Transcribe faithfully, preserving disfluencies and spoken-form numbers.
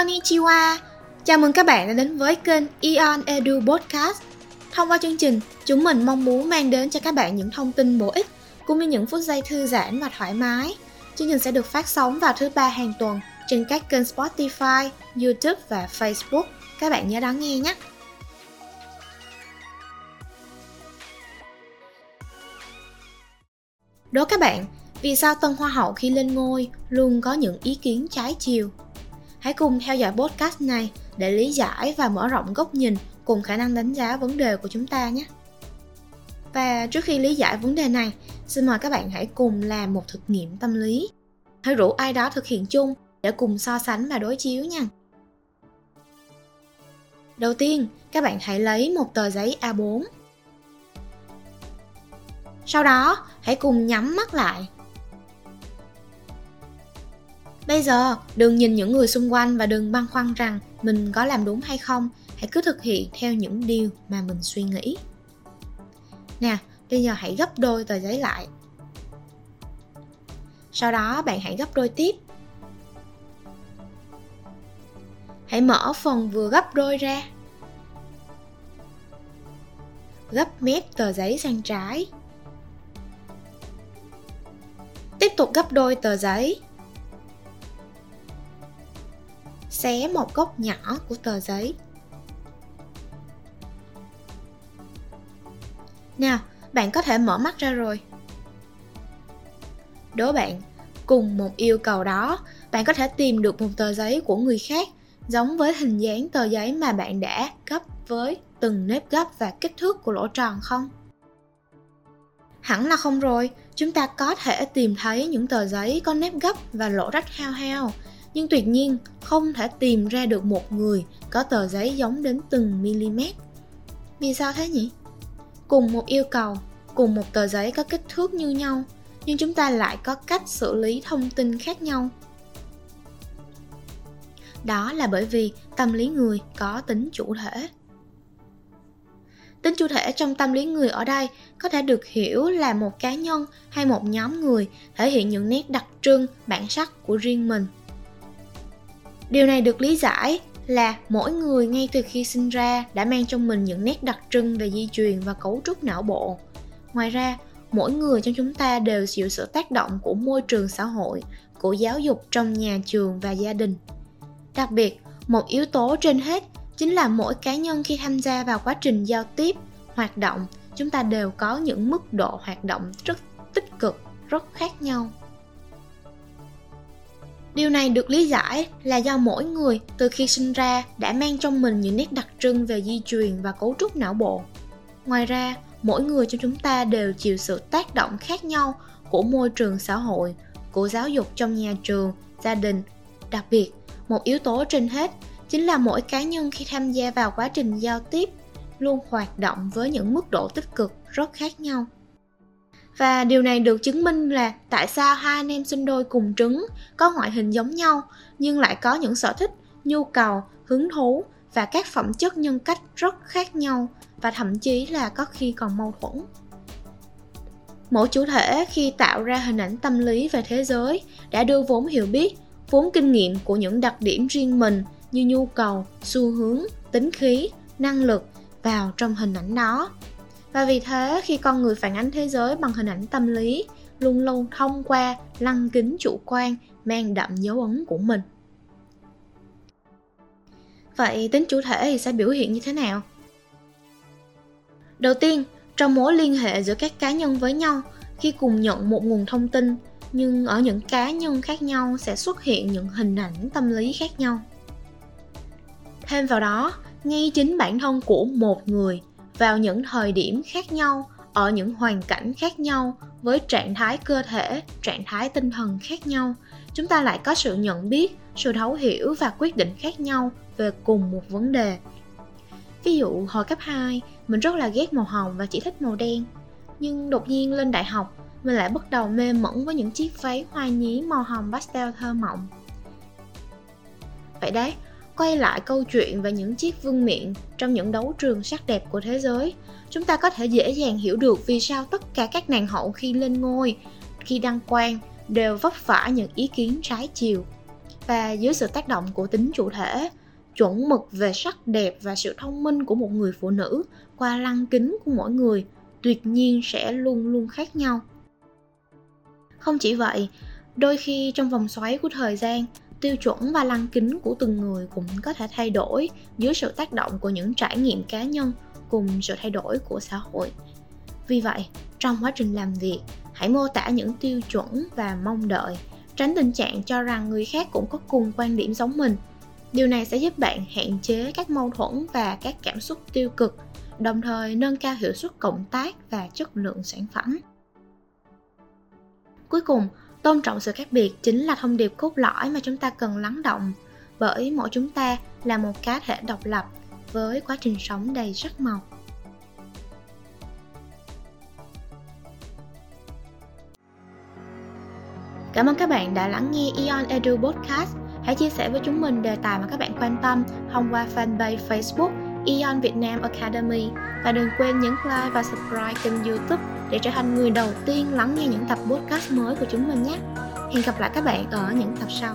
Konnichiwa. Chào mừng các bạn đã đến với kênh a e o en Edu Podcast. Thông qua chương trình, chúng mình mong muốn mang đến cho các bạn những thông tin bổ ích cũng như những phút giây thư giãn và thoải mái. Chương trình sẽ được phát sóng vào thứ ba hàng tuần trên các kênh Spotify, YouTube và Facebook. Các bạn nhớ đón nghe nhé. Đố các bạn, vì sao Tân Hoa Hậu khi lên ngôi luôn có những ý kiến trái chiều? Hãy cùng theo dõi podcast này để lý giải và mở rộng góc nhìn cùng khả năng đánh giá vấn đề của chúng ta nhé. Và trước khi lý giải vấn đề này, xin mời các bạn hãy cùng làm một thực nghiệm tâm lý. Hãy rủ ai đó thực hiện chung để cùng so sánh và đối chiếu nha. Đầu tiên, các bạn hãy lấy một tờ giấy a bốn. Sau đó, hãy cùng nhắm mắt lại. Bây giờ, đừng nhìn những người xung quanh và đừng băn khoăn rằng mình có làm đúng hay không. Hãy cứ thực hiện theo những điều mà mình suy nghĩ. Nè, bây giờ hãy gấp đôi tờ giấy lại. Sau đó, bạn hãy gấp đôi tiếp. Hãy mở phần vừa gấp đôi ra. Gấp mép tờ giấy sang trái. Tiếp tục gấp đôi tờ giấy. Xé một góc nhỏ của tờ giấy. Nào, bạn có thể mở mắt ra rồi. Đố bạn, cùng một yêu cầu đó, bạn có thể tìm được một tờ giấy của người khác giống với hình dáng tờ giấy mà bạn đã gấp với từng nếp gấp và kích thước của lỗ tròn không? Hẳn là không rồi, chúng ta có thể tìm thấy những tờ giấy có nếp gấp và lỗ rách hao hao, nhưng tuyệt nhiên không thể tìm ra được một người có tờ giấy giống đến từng mm. Vì sao thế nhỉ? Cùng một yêu cầu, cùng một tờ giấy có kích thước như nhau, nhưng chúng ta lại có cách xử lý thông tin khác nhau. Đó là bởi vì tâm lý người có tính chủ thể. Tính chủ thể trong tâm lý người ở đây có thể được hiểu là một cá nhân hay một nhóm người thể hiện những nét đặc trưng, bản sắc của riêng mình. Điều này được lý giải là mỗi người ngay từ khi sinh ra đã mang trong mình những nét đặc trưng về di truyền và cấu trúc não bộ. Ngoài ra, mỗi người trong chúng ta đều chịu sự tác động của môi trường xã hội, của giáo dục trong nhà trường và gia đình. Đặc biệt, một yếu tố trên hết chính là mỗi cá nhân khi tham gia vào quá trình giao tiếp, hoạt động, chúng ta đều có những mức độ hoạt động rất tích cực, rất khác nhau. Điều này được lý giải là do mỗi người từ khi sinh ra đã mang trong mình những nét đặc trưng về di truyền và cấu trúc não bộ. Ngoài ra, mỗi người trong chúng ta đều chịu sự tác động khác nhau của môi trường xã hội, của giáo dục trong nhà trường, gia đình. Đặc biệt, một yếu tố trên hết chính là mỗi cá nhân khi tham gia vào quá trình giao tiếp luôn hoạt động với những mức độ tích cực rất khác nhau. Và điều này được chứng minh là tại sao hai anh em sinh đôi cùng trứng có ngoại hình giống nhau nhưng lại có những sở thích, nhu cầu, hứng thú và các phẩm chất nhân cách rất khác nhau và thậm chí là có khi còn mâu thuẫn. Mỗi chủ thể khi tạo ra hình ảnh tâm lý về thế giới đã đưa vốn hiểu biết, vốn kinh nghiệm của những đặc điểm riêng mình như nhu cầu, xu hướng, tính khí, năng lực vào trong hình ảnh đó. Và vì thế, khi con người phản ánh thế giới bằng hình ảnh tâm lý, luôn luôn thông qua lăng kính chủ quan mang đậm dấu ấn của mình. Vậy tính chủ thể thì sẽ biểu hiện như thế nào? Đầu tiên, trong mối liên hệ giữa các cá nhân với nhau, khi cùng nhận một nguồn thông tin, nhưng ở những cá nhân khác nhau sẽ xuất hiện những hình ảnh tâm lý khác nhau. Thêm vào đó, ngay chính bản thân của một người vào những thời điểm khác nhau, ở những hoàn cảnh khác nhau, với trạng thái cơ thể, trạng thái tinh thần khác nhau, chúng ta lại có sự nhận biết, sự thấu hiểu và quyết định khác nhau về cùng một vấn đề. Ví dụ, hồi cấp hai, mình rất là ghét màu hồng và chỉ thích màu đen. Nhưng đột nhiên lên đại học, mình lại bắt đầu mê mẩn với những chiếc váy hoa nhí màu hồng pastel thơ mộng. Vậy đấy, quay lại câu chuyện về những chiếc vương miện trong những đấu trường sắc đẹp của thế giới, chúng ta có thể dễ dàng hiểu được vì sao tất cả các nàng hậu khi lên ngôi, khi đăng quang đều vấp phải những ý kiến trái chiều. Và dưới sự tác động của tính chủ thể, chuẩn mực về sắc đẹp và sự thông minh của một người phụ nữ qua lăng kính của mỗi người tuyệt nhiên sẽ luôn luôn khác nhau. Không chỉ vậy, đôi khi trong vòng xoáy của thời gian, tiêu chuẩn và lăng kính của từng người cũng có thể thay đổi dưới sự tác động của những trải nghiệm cá nhân cùng sự thay đổi của xã hội. Vì vậy, trong quá trình làm việc, hãy mô tả những tiêu chuẩn và mong đợi, tránh tình trạng cho rằng người khác cũng có cùng quan điểm giống mình. Điều này sẽ giúp bạn hạn chế các mâu thuẫn và các cảm xúc tiêu cực, đồng thời nâng cao hiệu suất cộng tác và chất lượng sản phẩm. Cuối cùng, tôn trọng sự khác biệt chính là thông điệp cốt lõi mà chúng ta cần lắng đọng, bởi mỗi chúng ta là một cá thể độc lập với quá trình sống đầy sắc màu. Cảm ơn các bạn đã lắng nghe AEON Edu Podcast. Hãy chia sẻ với chúng mình đề tài mà các bạn quan tâm thông qua fanpage Facebook AEON Vietnam Academy. Và đừng quên nhấn like và subscribe kênh YouTube để trở thành người đầu tiên lắng nghe những tập podcast mới của chúng mình nhé. Hẹn gặp lại các bạn ở những tập sau.